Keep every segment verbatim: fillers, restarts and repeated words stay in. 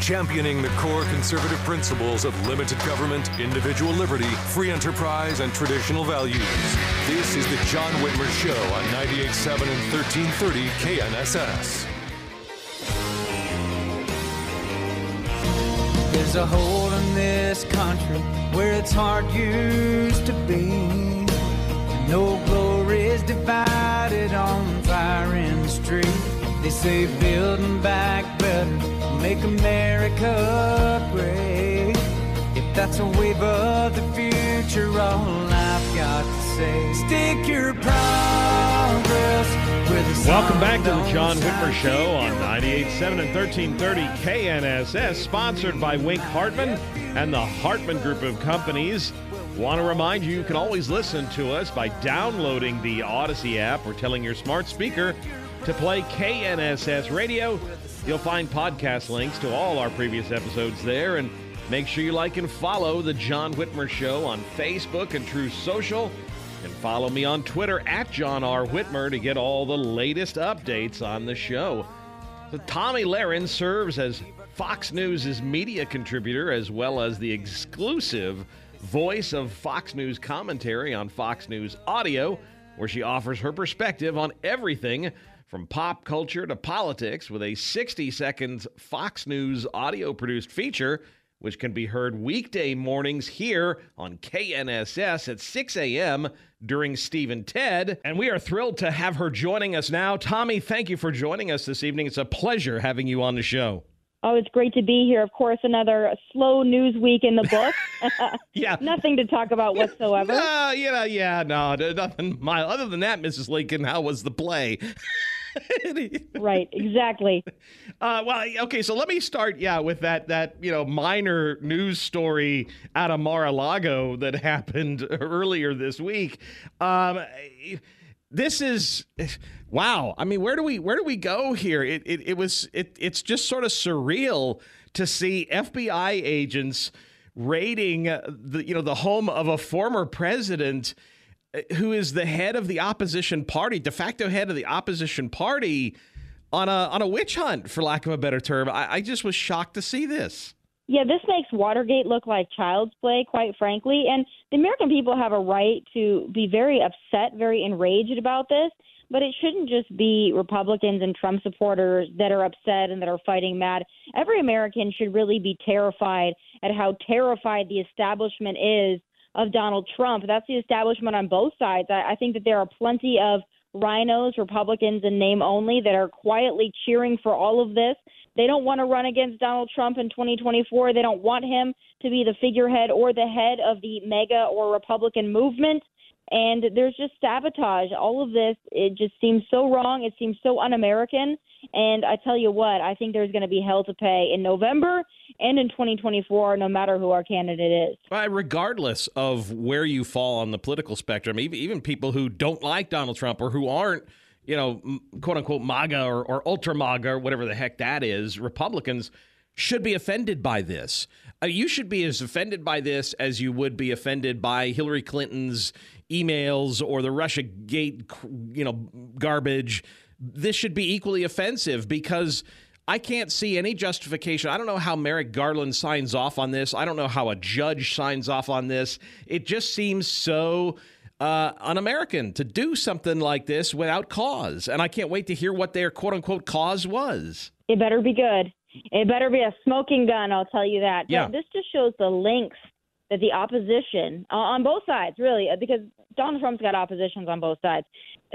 Championing the core conservative principles of limited government, individual liberty, free enterprise, and traditional values. This is the John Whitmer Show on ninety-eight point seven and thirteen thirty K N S S. There's a hole in this country where it's hard used to be. No glory is divided on fire in the street. They say building back better, make America great. If that's a wave of the future, all I've got to say, stick your progress with the Welcome back to the John Whitmer Show on ninety-eight point seven and thirteen thirty K N S S, sponsored by Wink Hartman and the Hartman Group of Companies. Want to remind you, you can always listen to us by downloading the Odyssey app or telling your smart speaker to play K N S S Radio. You'll find podcast links to all our previous episodes there, and make sure you like and follow The John Whitmer Show on Facebook and True Social, and follow me on Twitter at John R. Whitmer to get all the latest updates on the show. So Tommy Lahren serves as Fox News' media contributor, as well as the exclusive voice of Fox News commentary on Fox News Audio, where she offers her perspective on everything from pop culture to politics, with a sixty seconds Fox News audio-produced feature, which can be heard weekday mornings here on K N S S at six a.m. during Steve and Ted. And we are thrilled to have her joining us now. Tommy, thank you for joining us this evening. It's a pleasure having you on the show. Oh, it's great to be here. Of course, another slow news week in the book. Yeah. Nothing to talk about whatsoever. Uh, you know, yeah, no, nothing mild. Other than that, Missus Lincoln, how was the play? Right, exactly. Uh, well, okay, so let me start, yeah, with that, that you know, minor news story out of Mar-a-Lago that happened earlier this week. Um, this is, wow. I mean, where do we where do we go here? It it, it was it it's just sort of surreal to see F B I agents raiding the you know the home of a former president who is the head of the opposition party, de facto head of the opposition party, on a on a witch hunt, for lack of a better term. I, I just was shocked to see this. Yeah, this makes Watergate look like child's play, quite frankly. And the American people have a right to be very upset, very enraged about this. But it shouldn't just be Republicans and Trump supporters that are upset and that are fighting mad. Every American should really be terrified at how terrified the establishment is of Donald Trump. That's the establishment on both sides. I, I think that there are plenty of rhinos, Republicans in name only, that are quietly cheering for all of this. They don't want to run against Donald Trump in twenty twenty-four. They don't want him to be the figurehead or the head of the MAGA or Republican movement. And there's just sabotage. All of this, it just seems so wrong. It seems so un-American. And I tell you what, I think there's going to be hell to pay in November and in twenty twenty-four, no matter who our candidate is. Right, regardless of where you fall on the political spectrum, even people who don't like Donald Trump or who aren't, you know, quote unquote MAGA or, or ultra MAGA or whatever the heck that is, Republicans should be offended by this. Uh, you should be as offended by this as you would be offended by Hillary Clinton's emails or the Russiagate, you know, garbage. This should be equally offensive, because I can't see any justification. I don't know how Merrick Garland signs off on this. I don't know how a judge signs off on this. It just seems so uh, un-American to do something like this without cause. And I can't wait to hear what their quote-unquote cause was. It better be good. It better be a smoking gun, I'll tell you that. Yeah. But this just shows the lengths that the opposition, uh, on both sides, really, because Donald Trump's got oppositions on both sides,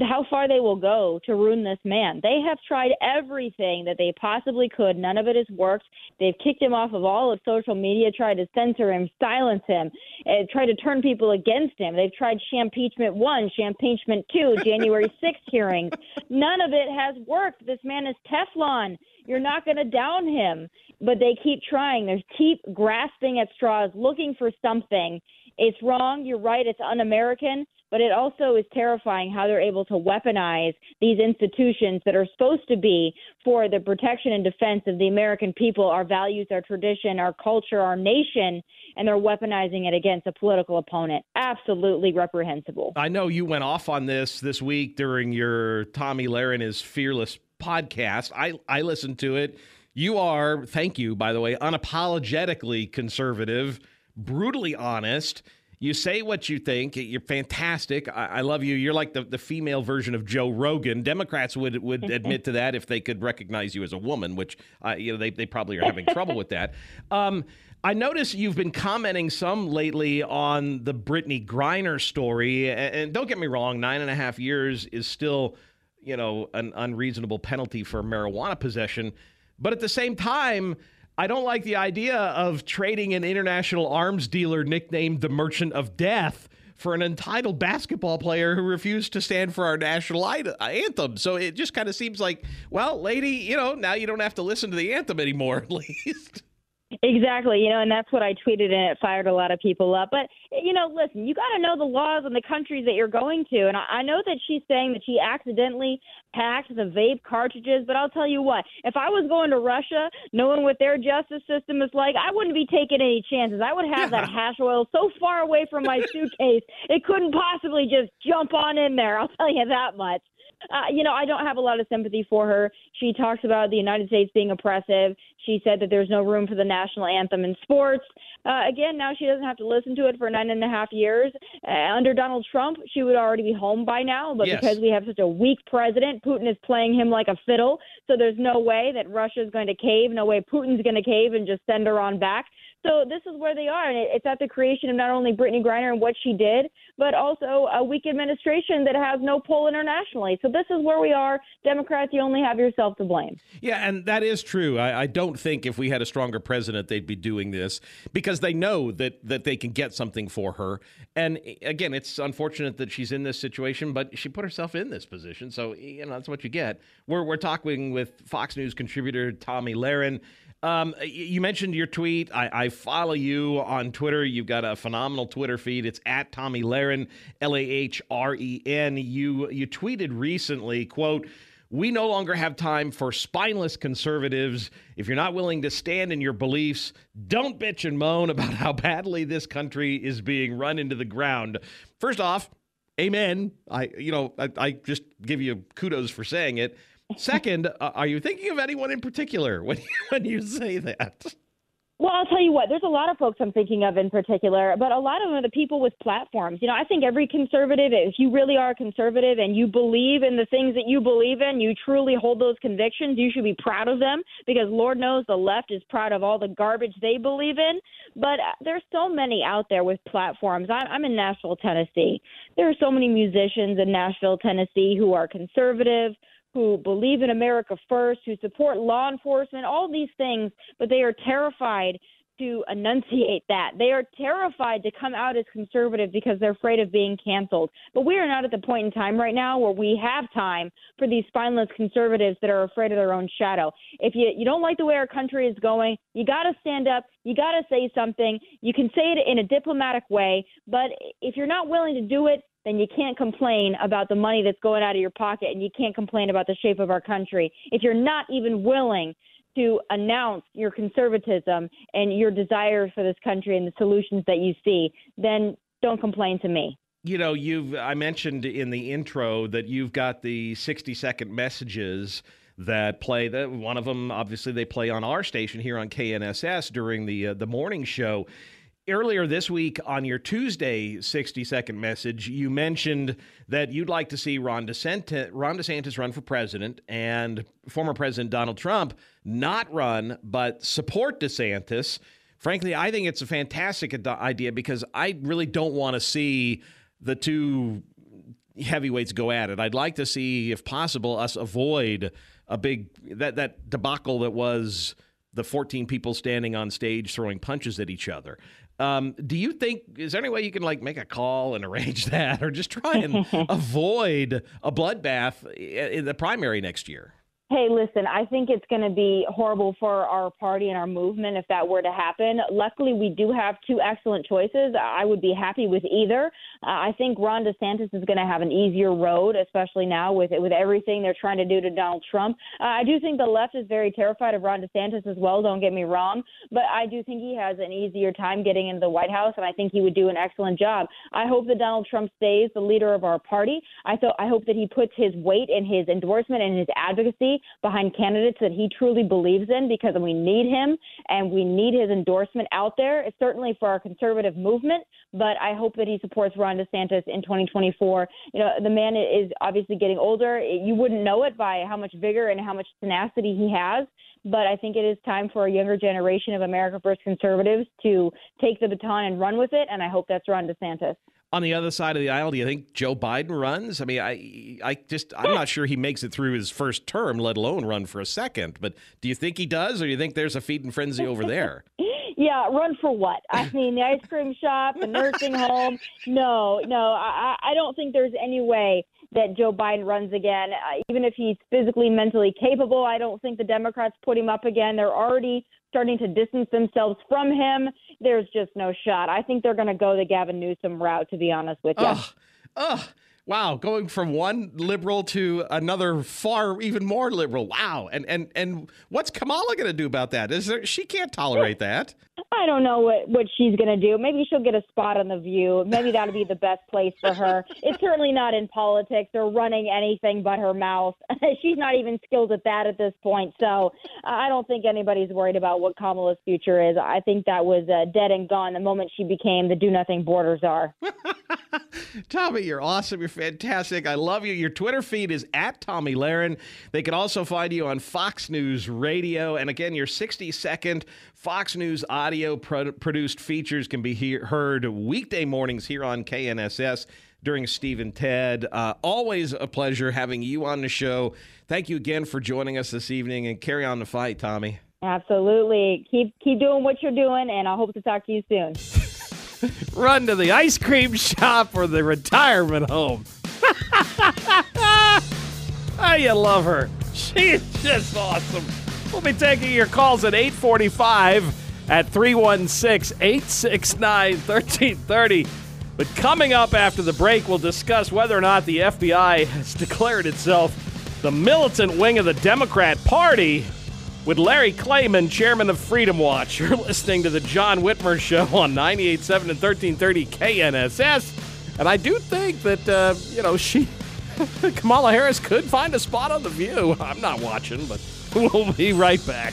how far they will go to ruin this man. They have tried everything that they possibly could. None of it has worked. They've kicked him off of all of social media, tried to censor him, silence him, uh, tried to turn people against him. They've tried Shampeachment one, Shampeachment two, January sixth hearings. None of it has worked. This man is Teflon. You're not going to down him. But they keep trying. They keep grasping at straws, looking for something. It's wrong. You're right. It's un-American. But it also is terrifying how they're able to weaponize these institutions that are supposed to be for the protection and defense of the American people, our values, our tradition, our culture, our nation, and they're weaponizing it against a political opponent. Absolutely reprehensible. I know you went off on this this week during your Tommy Lahren is Fearless podcast. I, I listened to it. You are, thank you, by the way, unapologetically conservative, brutally honest. You say what you think. You're fantastic. I, I love you. You're like the, the female version of Joe Rogan. Democrats would would admit to that if they could recognize you as a woman, which uh, you know they, they probably are having trouble with that. Um, I notice you've been commenting some lately on the Britney Griner story. And, and don't get me wrong, nine and a half years is still, you know, an unreasonable penalty for marijuana possession. But at the same time, I don't like the idea of trading an international arms dealer nicknamed the Merchant of Death for an entitled basketball player who refused to stand for our national anthem. So it just kind of seems like, well, lady, you know, now you don't have to listen to the anthem anymore, at least. Exactly. You know, and that's what I tweeted, and it fired a lot of people up. But, you know, listen, you got to know the laws and the countries that you're going to. And I, I know that she's saying that she accidentally packed the vape cartridges. But I'll tell you what, if I was going to Russia, knowing what their justice system is like, I wouldn't be taking any chances. I would have yeah. that hash oil so far away from my suitcase, it couldn't possibly just jump on in there. I'll tell you that much. Uh, you know, I don't have a lot of sympathy for her. She talks about the United States being oppressive. She said that there's no room for the national anthem in sports. Uh, again, now she doesn't have to listen to it for nine and a half years. Uh, under Donald Trump, she would already be home by now. But yes. because we have such a weak president, Putin is playing him like a fiddle. So there's no way that Russia is going to cave. No way Putin's going to cave and just send her on back. So this is where they are, and it's at the creation of not only Britney Griner and what she did, but also a weak administration that has no pull internationally. So this is where we are. Democrats, you only have yourself to blame. Yeah, and that is true. I, I don't think if we had a stronger president, they'd be doing this because they know that that they can get something for her. And again, it's unfortunate that she's in this situation, but she put herself in this position. So, you know, that's what you get. We're, we're talking with Fox News contributor Tommy Lahren. Um, you mentioned your tweet. I, I follow you on Twitter. You've got a phenomenal Twitter feed. It's at Tommy Lahren, L A H R E N. You you tweeted recently, quote, "We no longer have time for spineless conservatives. If you're not willing to stand in your beliefs, don't bitch and moan about how badly this country is being run into the ground." First off, amen. I you know I, I just give you kudos for saying it. Second, uh, are you thinking of anyone in particular when you, when you say that? Well, I'll tell you what, there's a lot of folks I'm thinking of in particular, but a lot of them are the people with platforms. You know, I think every conservative, if you really are a conservative and you believe in the things that you believe in, you truly hold those convictions, you should be proud of them because Lord knows the left is proud of all the garbage they believe in. But there's so many out there with platforms. I'm in Nashville, Tennessee. There are so many musicians in Nashville, Tennessee who are conservative, who believe in America first, who support law enforcement, all these things, but they are terrified to enunciate that. They are terrified to come out as conservative because they're afraid of being canceled. But we are not at the point in time right now where we have time for these spineless conservatives that are afraid of their own shadow. If you, you don't like the way our country is going, you got to stand up. You got to say something. You can say it in a diplomatic way, but if you're not willing to do it, then you can't complain about the money that's going out of your pocket, and you can't complain about the shape of our country if you're not even willing to announce your conservatism and your desire for this country and the solutions that you see. Then don't complain to me. You know, you've I mentioned in the intro that you've got the sixty second messages that play. That one of them, obviously, they play on our station here on K N S S during the uh, the morning show. earlier this week on your Tuesday sixty-second message, you mentioned that you'd like to see Ron DeSantis, Ron DeSantis run for president and former President Donald Trump not run, but support DeSantis. Frankly, I think it's a fantastic idea because I really don't want to see the two heavyweights go at it. I'd like to see, if possible, us avoid a big that that debacle that was the fourteen people standing on stage throwing punches at each other. Um, do you think, is there any way you can like make a call and arrange that, or just try and avoid a bloodbath in the primary next year? Hey, listen, I think it's going to be horrible for our party and our movement if that were to happen. Luckily, we do have two excellent choices. I would be happy with either. Uh, I think Ron DeSantis is going to have an easier road, especially now with with everything they're trying to do to Donald Trump. Uh, I do think the left is very terrified of Ron DeSantis as well, don't get me wrong, but I do think he has an easier time getting into the White House, and I think he would do an excellent job. I hope that Donald Trump stays the leader of our party. I, th- I hope that he puts his weight and his endorsement and his advocacy behind candidates that he truly believes in, because we need him and we need his endorsement out there. It's certainly for our conservative movement, but I hope that he supports Ron DeSantis in twenty twenty-four. You know, the man is obviously getting older. You wouldn't know it by how much vigor and how much tenacity he has, but I think it is time for a younger generation of America First conservatives to take the baton and run with it, and I hope that's Ron DeSantis. On the other side of the aisle, do you think Joe Biden runs? I mean, I I just, I'm not sure he makes it through his first term, let alone run for a second. But do you think he does, or do you think there's a feed and frenzy over there? Yeah, run for what? I mean, the ice cream shop, the nursing home. No, no, I, I don't think there's any way that Joe Biden runs again. Uh, even if he's physically, mentally capable, I don't think the Democrats put him up again. They're already starting to distance themselves from him. There's just no shot. I think they're going to go the Gavin Newsom route, to be honest with you. Oh, oh, wow. Going from one liberal to another far, even more liberal. Wow. And and and what's Kamala going to do about that? Is there, she can't tolerate that. I don't know what, what she's going to do. Maybe she'll get a spot on The View. Maybe that'll be the best place for her. It's certainly not in politics or running anything but her mouth. She's not even skilled at that at this point. So I don't think anybody's worried about what Kamala's future is. I think that was uh, dead and gone the moment she became the do-nothing border czar. Tommy, you're awesome. You're fantastic. I love you. Your Twitter feed is at Tommy Lahren. They can also find you on Fox News Radio. And again, your sixty-second Fox News Audio pro- produced features can be he- heard weekday mornings here on K N S S during Steve and Ted. Uh, always a pleasure having you on the show. Thank you again for joining us this evening, and carry on the fight, Tommy. Absolutely. Keep, keep doing what you're doing, and I hope to talk to you soon. Run to the ice cream shop or the retirement home. Oh, you love her. She's just awesome. We'll be taking your calls at eight forty-five at three one six, eight six nine, one three three zero. But coming up after the break, we'll discuss whether or not the F B I has declared itself the militant wing of the Democrat Party with Larry Klayman, chairman of Freedom Watch. You're listening to the John Whitmer Show on ninety-eight point seven and thirteen thirty K N S S. And I do think that, uh, you know, she, Kamala Harris could find a spot on The View. I'm not watching, but we'll be right back.